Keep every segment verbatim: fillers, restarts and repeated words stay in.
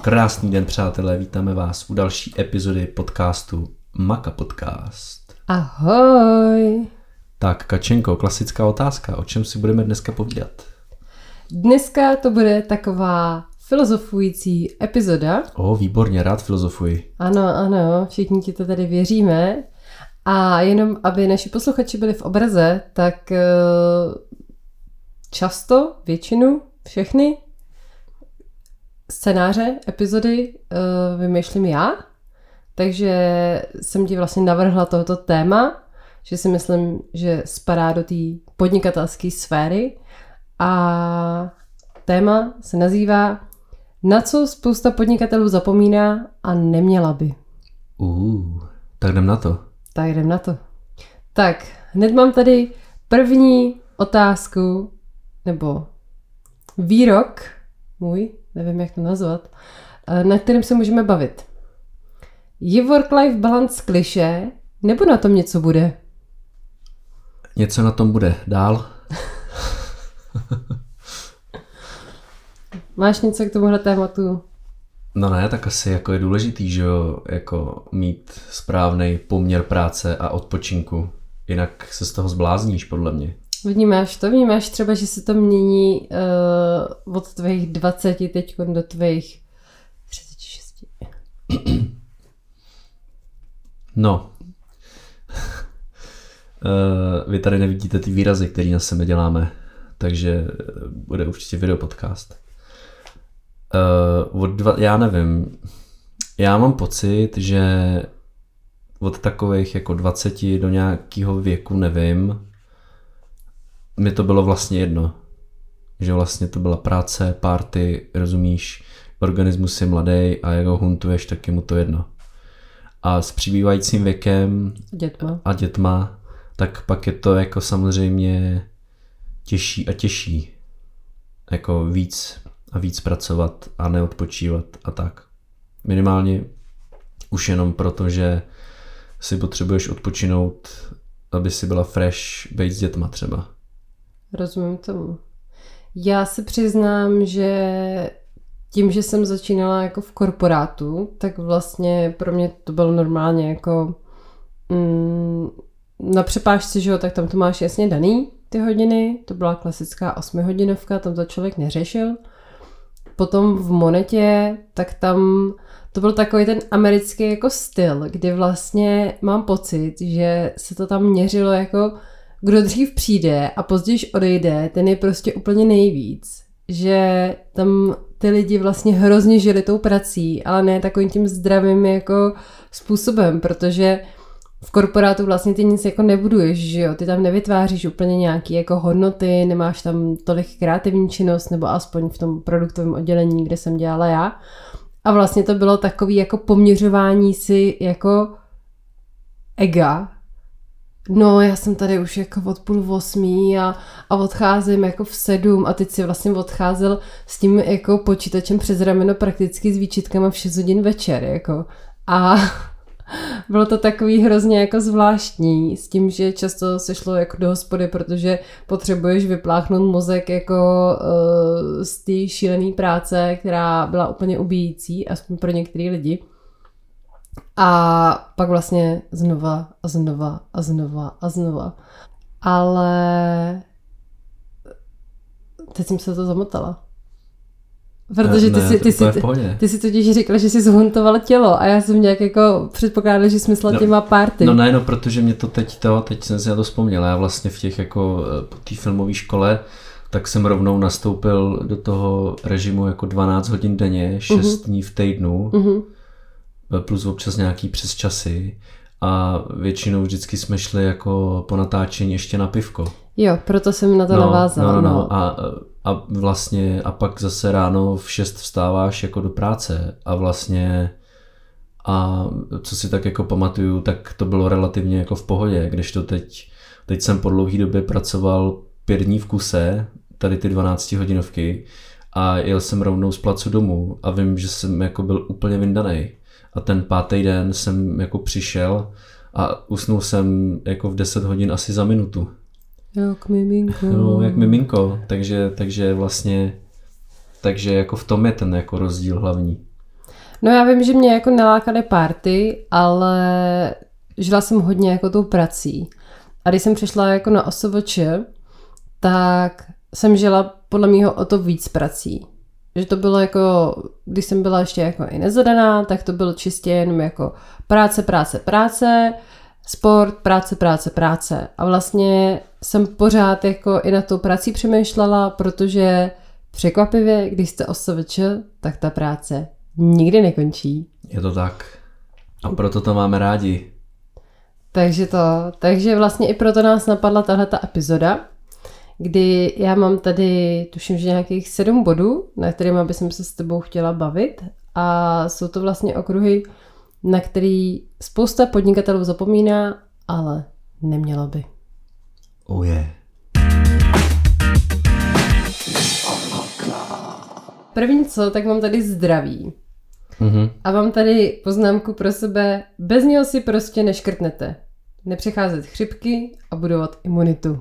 Krásný den, přátelé, vítáme vás u další epizody podcastu Maka Podcast. Ahoj! Tak, Kačenko, klasická otázka, o čem si budeme dneska povídat? Dneska to bude taková filozofující epizoda. O, výborně, rád filozofuji. Ano, ano, všichni ti to tady věříme. A jenom, aby naši posluchači byli v obraze, tak často, většinu, všechny scénáře, epizody vymýšlím já, takže jsem ti vlastně navrhla tohoto téma, že si myslím, že spadá do té podnikatelské sféry a téma se nazývá Na co spousta podnikatelů zapomíná a neměla by. Uh, tak jdem na to. Tak jdem na to. Tak, hned mám tady první otázku, nebo výrok můj, nevím, jak to nazvat, na kterém se můžeme bavit. Je work-life balance klišé, nebo na tom něco bude? Něco na tom bude. Dál. Máš něco k tomuhle tématu? No ne, tak asi jako je důležitý, že jo, jako mít správný poměr práce a odpočinku. Jinak se z toho zblázníš, podle mě. Vnímáš to? Vnímáš třeba, že se to mění uh, od tvých dvaceti teď do tvých třiceti šesti? No. uh, vy tady nevidíte ty výrazy, které na sebe děláme, takže bude určitě videopodcast. Uh, od dva, já nevím, já mám pocit, že od takových jako dvaceti do nějakého věku, nevím, mi to bylo vlastně jedno, že vlastně to byla práce, party, rozumíš, organismus je mladej a jak ho huntuješ, tak je mu to jedno. A s přibývajícím věkem dětma. a dětma, tak pak je to jako samozřejmě těžší a těžší, jako víc a víc pracovat a neodpočívat a tak. Minimálně už jenom proto, že si potřebuješ odpočinout, aby si byla fresh, bejt s dětma třeba. Rozumím tomu. Já se přiznám, že tím, že jsem začínala jako v korporátu, tak vlastně pro mě to bylo normálně jako mm, na přepážce, že jo, tak tam to máš jasně daný, ty hodiny, to byla klasická osmihodinovka, tam to člověk neřešil. Potom v Monetě, tak tam to byl takový ten americký jako styl, kdy vlastně mám pocit, že se to tam měřilo jako kdo dřív přijde a později odejde, ten je prostě úplně nejvíc. Že tam ty lidi vlastně hrozně žili tou prací, ale ne takovým tím zdravým jako způsobem, protože v korporátu vlastně ty nic jako nebuduješ, že jo? Ty tam nevytváříš úplně nějaké jako hodnoty, nemáš tam tolik kreativní činnost, nebo aspoň v tom produktovém oddělení, kde jsem dělala já. A vlastně to bylo takový jako poměřování si jako ega. No, já jsem tady už jako od půl osmí a, a odcházím jako v sedm a teď si vlastně odcházel s tím jako počítačem přes rameno prakticky s výčitkama v šest hodin večer, jako. A bylo to takový hrozně jako zvláštní s tím, že často se šlo jako do hospody, protože potřebuješ vypláchnout mozek jako uh, z té šílené práce, která byla úplně ubíjící, aspoň pro některý lidi. A pak vlastně znova a znova a znova a znova. Ale teď jsem se to zamotala. Protože ty, ne, si, ty, si, ty si totiž říkala, že jsi zhuntovala tělo a já jsem nějak jako předpokládala, že jsi myslela no, těma party. No ne, no protože mě to teď to, teď jsem si na to vzpomněla. Já vlastně v těch jako po té filmové škole, tak jsem rovnou nastoupil do toho režimu jako dvanáct hodin denně, šest uh-huh. dní v týdnu, uh-huh. plus občas nějaký přesčasy a většinou vždycky jsme šli jako po natáčení ještě na pivko. Jo, proto jsem na to no, navázala. No, no, no. A, a vlastně, a pak zase ráno v šest vstáváš jako do práce a vlastně, a co si tak jako pamatuju, tak to bylo relativně jako v pohodě, když to teď, teď jsem po dlouhý době pracoval pět dní v kuse, tady ty dvanácti hodinovky a jel jsem rovnou z placu domů a vím, že jsem jako byl úplně vyndanej. A ten pátý den jsem jako přišel a usnul jsem jako v deset hodin asi za minutu. Jak miminko. No, jak miminko, takže, takže vlastně, takže jako v tom je ten jako rozdíl hlavní. No já vím, že mě jako nalákaly party, ale žila jsem hodně jako tou prací. A když jsem přišla jako na OSVČ, tak jsem žila podle mýho o to víc prací. Že to bylo jako, když jsem byla ještě jako i nezadaná, tak to bylo čistě jenom jako práce, práce, práce, sport, práce, práce, práce. A vlastně jsem pořád jako i na tou prací přemýšlela, protože překvapivě, když jste OSVČ, tak ta práce nikdy nekončí. Je to tak. A proto to máme rádi. Takže to, takže vlastně i proto nás napadla tahleta epizoda, kdy já mám tady, tuším, že nějakých sedm bodů, na kterým bych se s tebou chtěla bavit, a jsou to vlastně okruhy, na který spousta podnikatelů zapomíná, ale nemělo by. Oh yeah. První co, tak mám tady zdraví. Mm-hmm. A mám tady poznámku pro sebe, bez něho si prostě neškrtnete. Nepřecházet chřipky a budovat imunitu.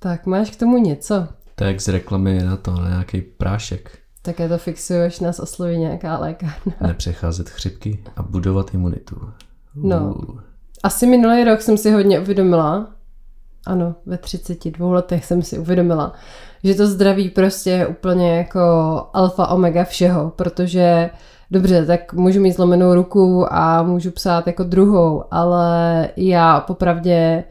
Tak máš k tomu něco? To jak z reklamy na to, na nějaký prášek. Tak já to fixuju, až nás osloví nějaká lékárna. Nepřecházet chřipky a budovat imunitu. Uh. No, asi minulý rok jsem si hodně uvědomila, ano, ve třiceti dvou letech jsem si uvědomila, že to zdraví prostě je úplně jako alfa omega všeho, protože dobře, tak můžu mít zlomenou ruku a můžu psát jako druhou, ale já popravdě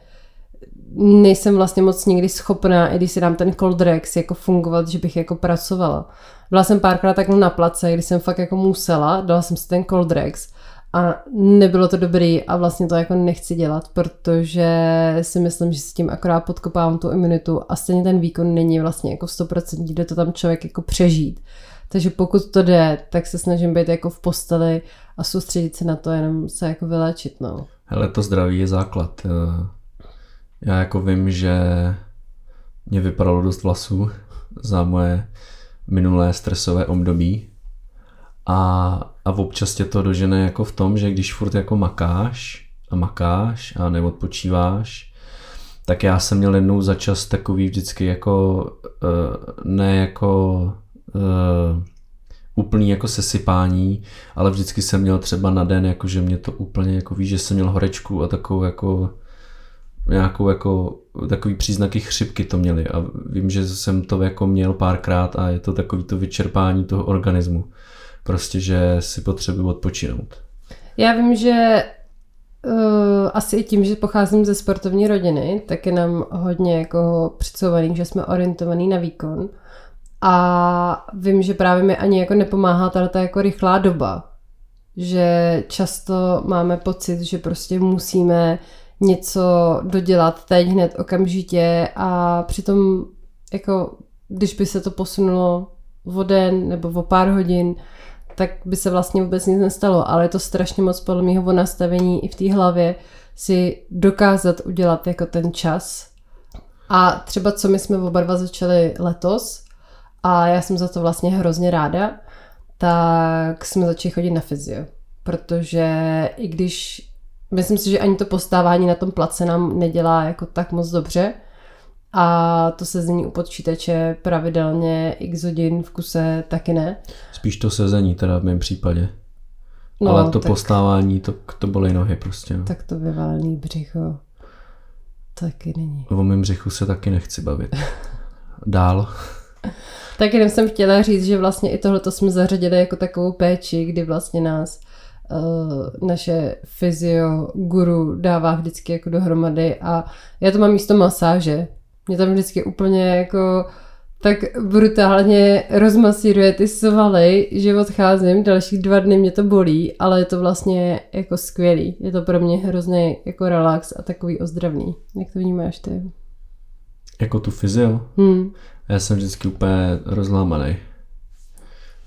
nejsem vlastně moc nikdy schopná, i když si dám ten cold rex, jako fungovat, že bych jako pracovala. Byla jsem párkrát takhle na place, když jsem fakt jako musela, dala jsem si ten cold rex a nebylo to dobrý a vlastně to jako nechci dělat, protože si myslím, že s tím akorát podkopávám tu imunitu a stejně ten výkon není vlastně jako sto procent, jde to tam člověk jako přežít. Takže pokud to jde, tak se snažím být jako v posteli a soustředit se na to, jenom se jako vyléčit, no. Hele, to zdraví je základ. Já jako vím, že mě vypadalo dost vlasů za moje minulé stresové období a, a občas tě to dožene jako v tom, že když furt jako makáš a makáš a neodpočíváš, tak já jsem měl jednou za čas takový vždycky jako ne jako Uh, úplný jako sesypání, ale vždycky jsem měl třeba na den, jako že mě to úplně jako víš, že jsem měl horečku a takovou jako nějakou jako takový příznaky chřipky to měly a vím, že jsem to jako měl párkrát a je to takový to vyčerpání toho organismu. Prostě, že si potřebuji odpočinout. Já vím, že uh, asi i tím, že pocházím ze sportovní rodiny, tak je nám hodně jako přicouvaný, že jsme orientovaný na výkon. A vím, že právě mi ani jako nepomáhá tato jako rychlá doba. Že často máme pocit, že prostě musíme něco dodělat teď hned okamžitě a přitom jako když by se to posunulo o den nebo o pár hodin, tak by se vlastně vůbec nic nestalo. Ale je to strašně moc podle mého nastavení i v té hlavě si dokázat udělat jako ten čas. A třeba co my jsme oba dva začali letos, a já jsem za to vlastně hrozně ráda, tak jsme začali chodit na fyzio. Protože i když, myslím si, že ani to postávání na tom place nám nedělá jako tak moc dobře. A to sezení u počítače pravidelně x hodin v kuse taky ne. Spíš to sezení teda v mém případě. No, ale to tak, postávání, to, to bolí nohy prostě. No. Tak to vyvalený břicho taky není. O mém břichu se taky nechci bavit. Dál. Tak jenom jsem chtěla říct, že vlastně i tohleto jsme zařadili jako takovou péči, kdy vlastně nás naše fyzio guru dává vždycky jako dohromady a já to mám místo masáže. Mě tam vždycky úplně jako tak brutálně rozmasíruje ty svaly, že odcházím, dalších dva dny mě to bolí, ale je to vlastně jako skvělý. Je to pro mě hrozně jako relax a takový ozdravný. Jak to vnímáš ty? Jako tu fyzio? Hmm. Já jsem vždycky úplně rozlámaný.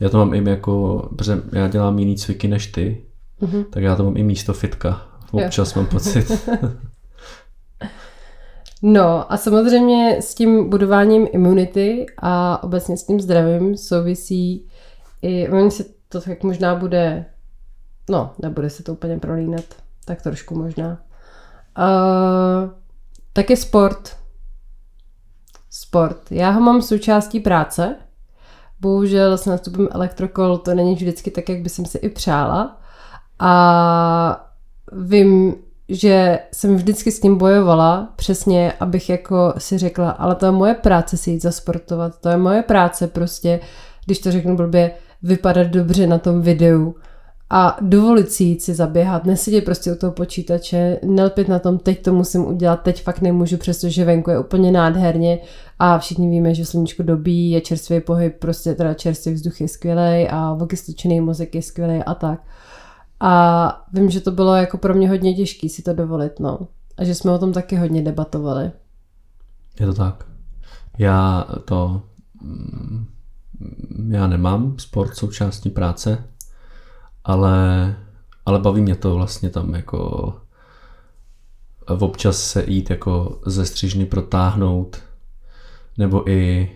Já to mám i jako, protože já dělám jiný cviky než ty, mm-hmm. tak já to mám i místo fitka. Občas jo. Mám pocit. No a samozřejmě s tím budováním imunity a obecně s tím zdravím souvisí i, oni se to tak možná bude, no nebude se to úplně prolínat, tak trošku možná. Uh, taky sport. Sport. Já ho mám součástí práce. Bohužel s nástupem elektrokol to není vždycky tak, jak by jsem si i přála. A vím, že jsem vždycky s tím bojovala přesně, abych jako si řekla, ale to je moje práce si jít zasportovat, to je moje práce prostě, když to řeknu blbě, vypadat dobře na tom videu a dovolit si jít si zaběhat, nesedět prostě u toho počítače, nelpět na tom, teď to musím udělat, teď fakt nemůžu, přestože venku je úplně nádherně a všichni víme, že sluníčko dobí, je čerstvý pohyb, prostě teda čerstvý vzduch je skvělej a vokyslučený mozek je skvělej a tak. A vím, že to bylo jako pro mě hodně těžké si to dovolit, no. A že jsme o tom taky hodně debatovali. Je to tak. Já to... Já nemám sport součástí práce, ale, ale baví mě to vlastně tam jako... Občas se jít jako ze střižny protáhnout, nebo i...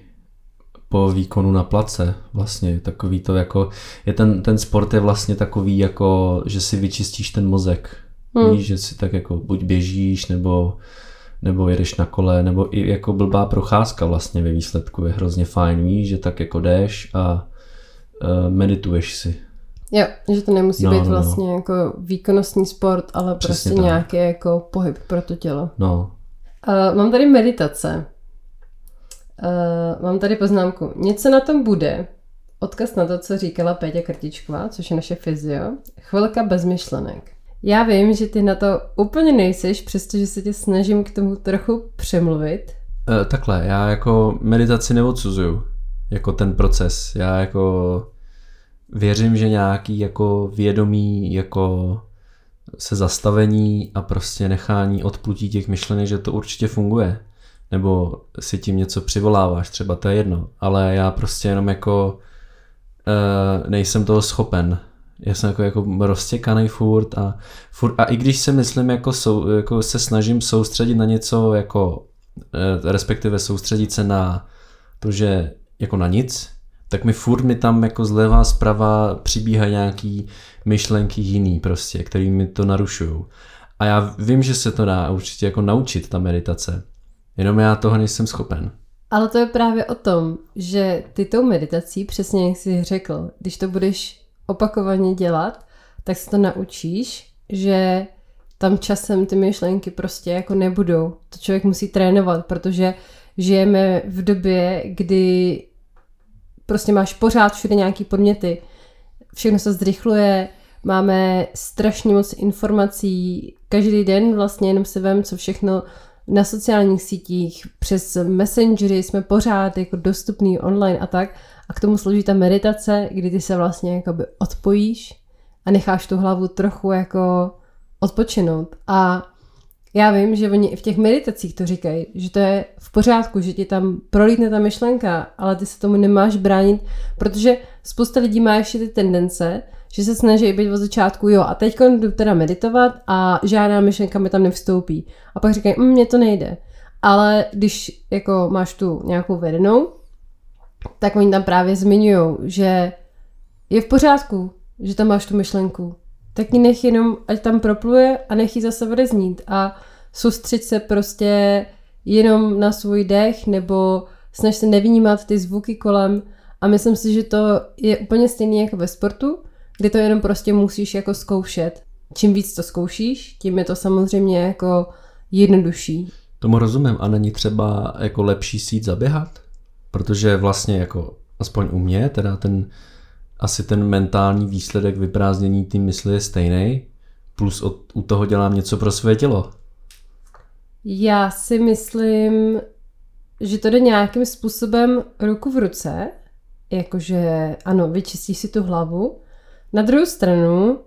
po výkonu na place vlastně takový to jako je ten, ten sport je vlastně takový jako, že si vyčistíš ten mozek, hmm. víš, že si tak jako buď běžíš nebo, nebo jedeš na kole, nebo i jako blbá procházka vlastně ve výsledku je hrozně fajn, víš, že tak jako jdeš a uh, medituješ si. Jo, že to nemusí no, být no, vlastně no. jako výkonnostní sport, ale přesně prostě nějaký jako pohyb pro to tělo. No. Uh, mám tady meditace. Uh, mám tady poznámku. Něco na tom bude. Odkaz na to, co říkala Petra Krtičková, což je naše fyzio. Chvilka bez myšlenek. Já vím, že ty na to úplně nejseš, přestože se tě snažím k tomu trochu přemluvit. Uh, takhle, já jako meditaci neodsuzuju. Jako ten proces. Já jako věřím, že nějaký jako vědomí, jako se zastavení a prostě nechání odplutí těch myšlenek, že to určitě funguje. Nebo si tím něco přivoláváš, třeba to je jedno, ale já prostě jenom jako e, nejsem toho schopen. Já jsem jako, jako roztěkaný furt a, furt a i když se myslím, jako, sou, jako se snažím soustředit na něco, jako e, respektive soustředit se na to, že jako na nic, tak mi furt mi tam jako zleva zprava přibíhají nějaký myšlenky jiný prostě, který mi to narušují. A já vím, že se to dá určitě jako naučit, ta meditace. Jenom já toho nejsem schopen. Ale to je právě o tom, že ty tou meditací, přesně jak jsi řekl, když to budeš opakovaně dělat, tak se to naučíš, že tam časem ty myšlenky prostě jako nebudou. To člověk musí trénovat, protože žijeme v době, kdy prostě máš pořád všude nějaký podměty. Všechno se zrychluje, máme strašně moc informací. Každý den vlastně jenom si vem, co všechno na sociálních sítích, přes messengery jsme pořád jako dostupný online a tak. A k tomu slouží ta meditace, kdy ty se vlastně jakoby odpojíš a necháš tu hlavu trochu jako odpočinout. A já vím, že oni i v těch meditacích to říkají, že to je v pořádku, že ti tam prolítne ta myšlenka, ale ty se tomu nemáš bránit, protože spousta lidí má ještě ty tendence, že se snaží být od začátku, jo, a teď jdu teda meditovat a žádná myšlenka mi tam nevstoupí. A pak říkají, mně to nejde. Ale když jako máš tu nějakou vedenou, tak oni tam právě zmiňují, že je v pořádku, že tam máš tu myšlenku. Tak ji nech jenom, ať tam propluje a nech ji zase odeznít a soustřeď se prostě jenom na svůj dech nebo snaž se nevnímat ty zvuky kolem. A myslím si, že to je úplně stejné jako ve sportu, kdy to jenom prostě musíš jako zkoušet. Čím víc to zkoušíš, tím je to samozřejmě jako jednodušší. Tomu rozumím. A není třeba jako lepší si jít zaběhat? Protože vlastně jako, aspoň u mě, teda ten, asi ten mentální výsledek vyprázdnění té mysli je stejný, plus od, u toho dělám něco pro své tělo. Já si myslím, že to jde nějakým způsobem ruku v ruce, jakože ano, vyčistíš si tu hlavu. Na druhou stranu,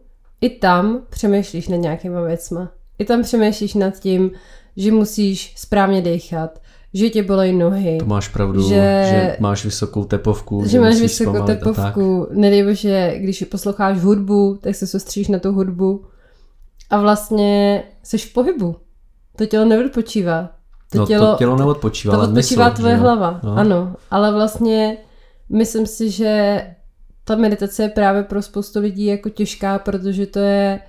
i tam přemýšlíš nad nějakýma věcma. I tam přemýšlíš nad tím, že musíš správně dechat, že tě bolej nohy. To máš pravdu, že, že máš vysokou tepovku. Že, že máš vysokou tepovku. Nedej bože, když posloucháš hudbu, tak se soustříš na tu hudbu. A vlastně seš v pohybu. To tělo neodpočívá. To, no, tělo, to tělo neodpočívá, to ale odpočívá mysl, tvoje hlava. No. Ano, ale vlastně myslím si, že ta meditace je právě pro spoustu lidí jako těžká, protože to je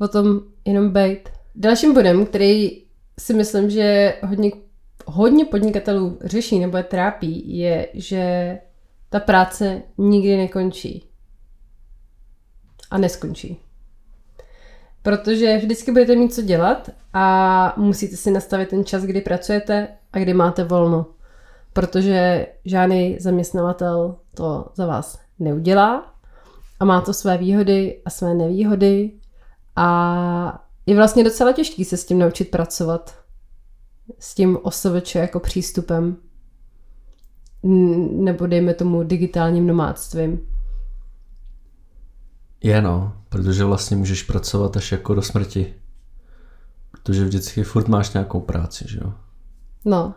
o tom jenom bejt. Dalším bodem, který si myslím, že hodně, hodně podnikatelů řeší nebo je trápí, je, že ta práce nikdy nekončí. A neskončí. Protože vždycky budete mít co dělat a musíte si nastavit ten čas, kdy pracujete a kdy máte volno. Protože žádný zaměstnavatel to za vás neudělá a má to své výhody a své nevýhody a je vlastně docela těžký se s tím naučit pracovat. S tím OSVČ jako přístupem. Nebo dejme tomu digitálním nomádstvím. Je no, protože vlastně můžeš pracovat až jako do smrti. Protože vždycky furt máš nějakou práci, že jo? No,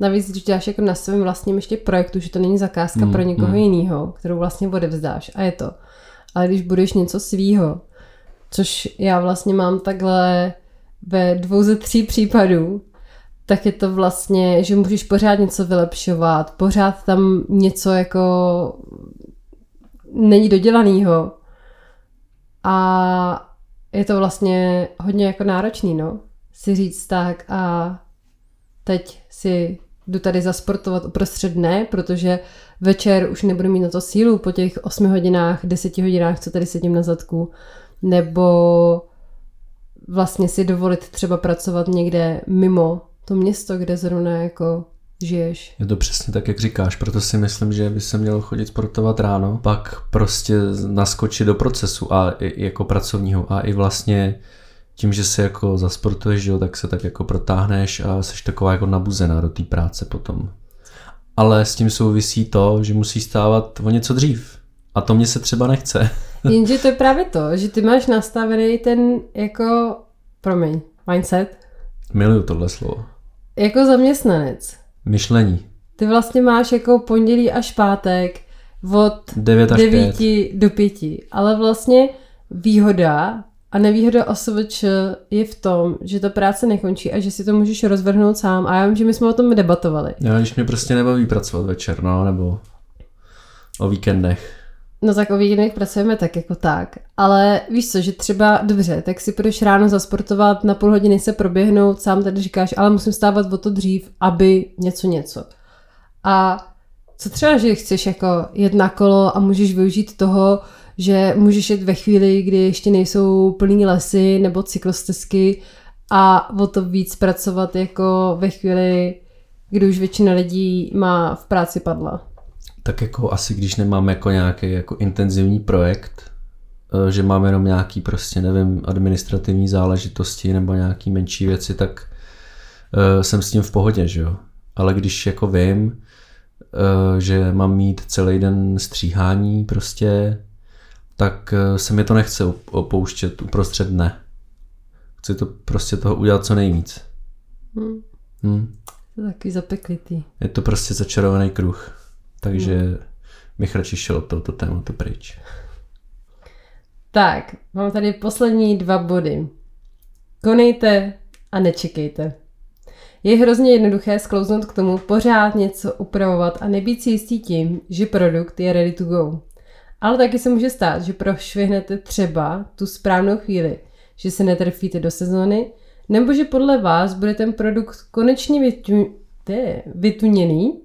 navíc, když děláš jako na svém vlastním ještě projektu, že to není zakázka mm, pro někoho mm. jiného, kterou vlastně odevzdáš a je to. Ale když budeš něco svýho, což já vlastně mám takhle ve dvou ze tří případů, tak je to vlastně, že můžeš pořád něco vylepšovat, pořád tam něco jako není dodělanýho. A je to vlastně hodně jako náročný, no. Si říct tak a teď si jdu tady zasportovat uprostřed dne, protože večer už nebudu mít na to sílu po těch osmi hodinách, deseti hodinách, co tady sedím na zadku. Nebo vlastně si dovolit třeba pracovat někde mimo to město, kde zrovna jako žiješ. Je to přesně tak, jak říkáš, proto si myslím, že by se měl chodit sportovat ráno, pak prostě naskočit do procesu a i jako pracovního a i vlastně tím, že se jako zasportuješ, jo, tak se tak jako protáhneš a jsi taková jako nabuzená do té práce potom. Ale s tím souvisí to, že musíš stávat o něco dřív a to mně se třeba nechce. Jenže to je právě to, že ty máš nastavený ten jako, promiň, mindset. Miluju tohle slovo. Jako zaměstnanec. Myšlení. Ty vlastně máš jako pondělí až pátek od devět až devíti pět. do pěti. Ale vlastně výhoda a nevýhoda OSVČ je v tom, že ta práce nekončí a že si to můžeš rozvrhnout sám. A já vím, že my jsme o tom debatovali. Já, když mě prostě nebaví pracovat večer, no, nebo o víkendech. No tak o víkendech pracujeme tak jako tak. Ale víš co, že třeba dobře, tak si půjdeš ráno zasportovat, na půl hodiny se proběhnout, sám tady říkáš, ale musím stávat o to dřív, aby něco něco. A co třeba, že chceš jako jet na kolo a můžeš využít toho, že můžeš jet ve chvíli, kdy ještě nejsou plný lesy nebo cyklostezky a o to víc pracovat jako ve chvíli, kdy už většina lidí má v práci padla. Tak jako asi, když nemáme jako nějaký jako intenzivní projekt, že máme jenom nějaký prostě, nevím, administrativní záležitosti nebo nějaký menší věci, tak uh, jsem s tím v pohodě, že jo. Ale když jako vím, uh, že mám mít celý den stříhání prostě, tak uh, se mi to nechce opouštět uprostřed dne. Chci to prostě toho udělat co nejvíc. Hmm. Hmm. To je takový zapeklitý. Je to prostě začarovaný kruh. Takže bych radši šel od tohoto tématu pryč. Tak, mám tady poslední dva body. Konejte a nečekejte. Je hrozně jednoduché sklouznout k tomu pořád něco upravovat a nebýt si jistý tím, že produkt je ready to go. Ale taky se může stát, že prošvihnete třeba tu správnou chvíli, že se netrefíte do sezóny, nebo že podle vás bude ten produkt konečně vytu... vytuněný,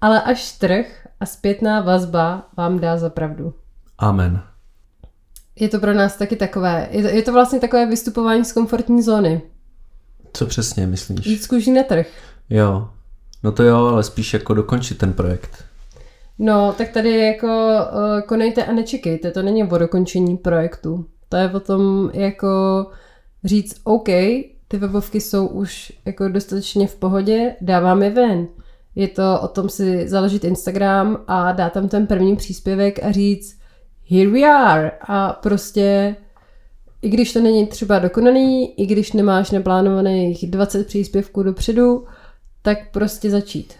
ale až trh a zpětná vazba vám dá za pravdu. Amen. Je to pro nás taky takové, je to, je to vlastně takové vystupování z komfortní zóny. Co přesně myslíš? Jít z kůží na trh. Jo, no to jo, ale spíš jako dokončit ten projekt. No, tak tady jako uh, konejte a nečekejte, to není o dokončení projektu. To je o tom jako říct, OK, ty webovky jsou už jako dostatečně v pohodě, dávám je ven. Je to o tom si založit Instagram a dát tam ten první příspěvek a říct here we are a prostě i když to není třeba dokonaný, i když nemáš naplánovaných dvacet příspěvků dopředu, tak prostě začít.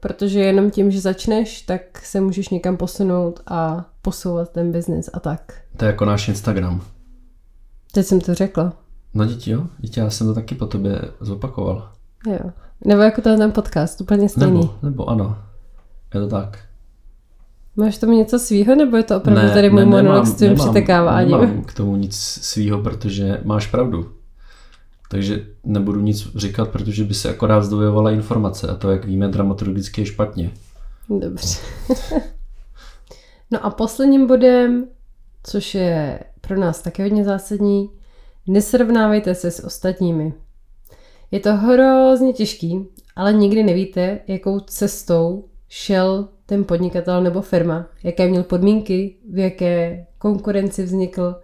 Protože jenom tím, že začneš, tak se můžeš někam posunout a posouvat ten biznis a tak. To je jako náš Instagram. Teď jsem to řekla. No děti jo, děti, já jsem to taky po tobě zopakoval. Jo. Nebo jako tohle ten podcast, úplně stejný. Nebo, nebo ano, je to tak. Máš tomu něco svýho, nebo je to opravdu ne, tady můj ne, monolog nemám, s tvým přitakáváním? Nemám k tomu nic svýho, protože máš pravdu. Takže nebudu nic říkat, protože by se akorát zdověvala informace a to, jak víme, dramaturgicky je špatně. Dobře. No a posledním bodem, což je pro nás taky hodně zásadní, nesrovnávejte se s ostatními. Je to hrozně těžký, ale nikdy nevíte, jakou cestou šel ten podnikatel nebo firma, jaké měl podmínky, v jaké konkurenci vznikl.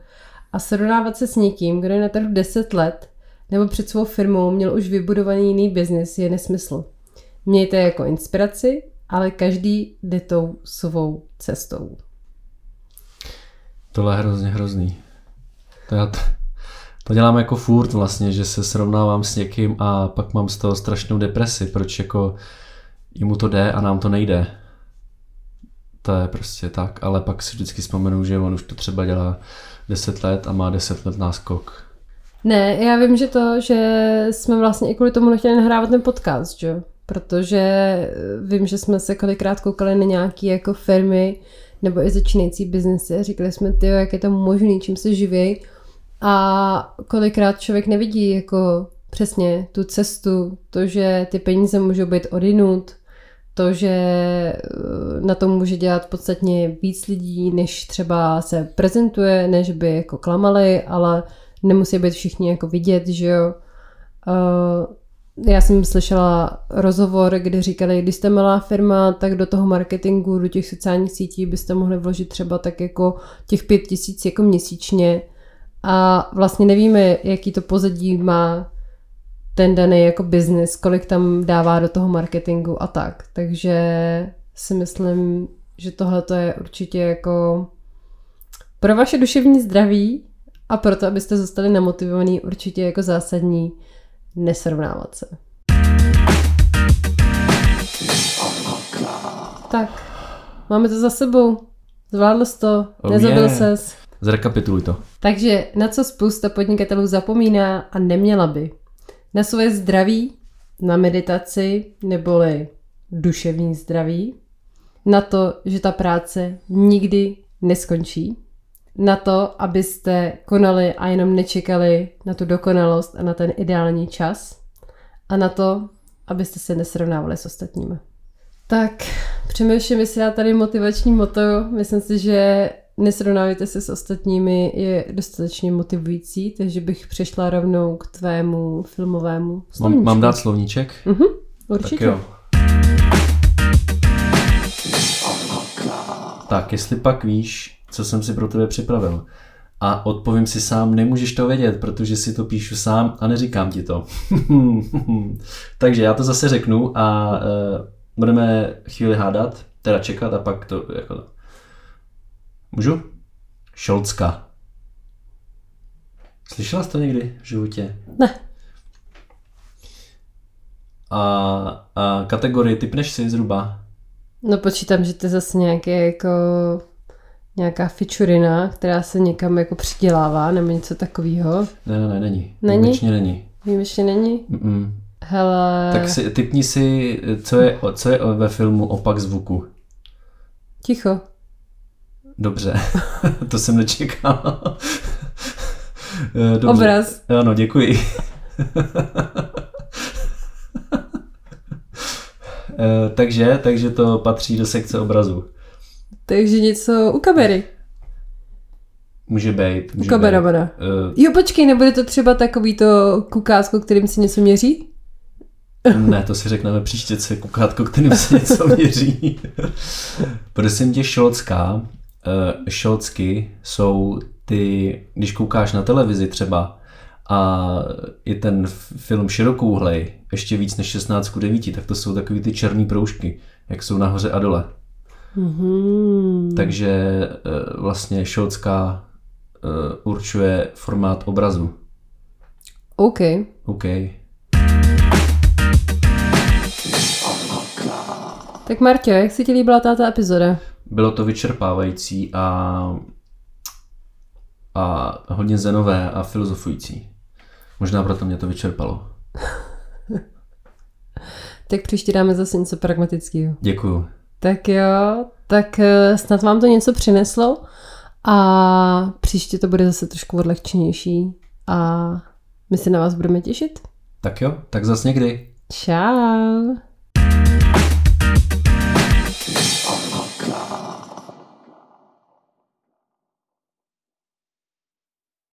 A srovnávat se s někým, kdo je na trhu deset let nebo před svou firmou měl už vybudovaný jiný biznis, je nesmysl. Mějte jako inspiraci, ale každý jde tou svou cestou. Tohle je hrozně hrozný. To, já to, to dělám jako furt vlastně, že se srovnávám s někým a pak mám z toho strašnou depresi, proč jako jemu to jde a nám to nejde. To je prostě tak, ale pak si vždycky vzpomenu, že on už to třeba dělá deset let a má deset let náskok. Ne, já vím, že to, že jsme vlastně i kvůli tomu nechtěli nahrávat ten podcast, jo? Protože vím, že jsme se kolikrát koukali na nějaké jako firmy nebo i začínající biznesy a říkali jsme, tyjo, jak je to možný, čím se živěj. A kolikrát člověk nevidí jako přesně tu cestu, to, že ty peníze můžou být odinut, to, že na tom může dělat podstatně víc lidí, než třeba se prezentuje, než by jako klamali, ale nemusí být všichni jako vidět, že jo. Já jsem slyšela rozhovor, kde říkali, když jste malá firma, tak do toho marketingu, do těch sociálních sítí byste mohli vložit třeba tak jako těch pět tisíc jako měsíčně a vlastně nevíme, jaký to pozadí má ten daný jako biznis, kolik tam dává do toho marketingu a tak. Takže si myslím, že tohle to je určitě jako pro vaše duševní zdraví a proto, abyste zůstali namotivovaní, určitě jako zásadní nesrovnávat se. Tak, máme to za sebou. Zvládl jsi to, oh, nezabil yeah. ses. Zrekapituluj to. Takže na co spousta podnikatelů zapomíná a neměla by? Na svoje zdraví, na meditaci, neboli duševní zdraví, na to, že ta práce nikdy neskončí, na to, abyste konali a jenom nečekali na tu dokonalost a na ten ideální čas a na to, abyste se nesrovnávali s ostatními. Tak, přemýšlím, jestli já tady motivační moto, myslím si, že nesrovnávajte se s ostatními je dostatečně motivující, takže bych přešla rovnou k tvému filmovému slovníčku. Mám, mám dát slovníček? Mhm, určitě. Tak, tak, jestli pak víš, co jsem si pro tebe připravil. A odpovím si sám, nemůžeš to vědět, protože si to píšu sám a neříkám ti to. Takže já to zase řeknu a uh, budeme chvíli hádat, teda čekat a pak to jako to. Můžu? Šolcka. Slyšela jsi to někdy v životě? Ne. A, a kategorii typneš si zhruba? No počítám, že to je zase nějaké jako nějaká fičurina, která se někam jako přidělává, nebo něco takového. Ne, ne, ne, není. Není? Výjimečně není. Výjimečně není? Mm-mm. Hele. Tak si, typni si, co je, co je ve filmu opak zvuku. Ticho. Dobře, to jsem nečekal. Dobře. Obraz. Ano, děkuji. takže, takže to patří do sekce obrazu. Takže něco u kamery. Může být. Může u kameramana. Uh, jo, počkej, nebude to třeba takový to kukátko, kterým se něco měří? Ne, to si řekneme příště, co je kukátko, kterým se něco měří. Prosím tě, šolcká. Uh, šolcky jsou ty, když koukáš na televizi třeba a i ten film širokouhlej, ještě víc než šestnáct ku devíti, tak to jsou takový ty černý proužky, jak jsou nahoře a dole. Mm-hmm. Takže uh, vlastně šolcká uh, určuje formát obrazu. OK. OK. Tak Martě, jak se ti líbila tato epizoda? Bylo to vyčerpávající a, a hodně zenové a filozofující. Možná proto mě to vyčerpalo. Tak příště dáme zase něco pragmatického. Děkuju. Tak jo, tak snad vám to něco přineslo a příště to bude zase trošku odlehčenější a My se na vás budeme těšit. Tak jo, tak zas někdy. Čau.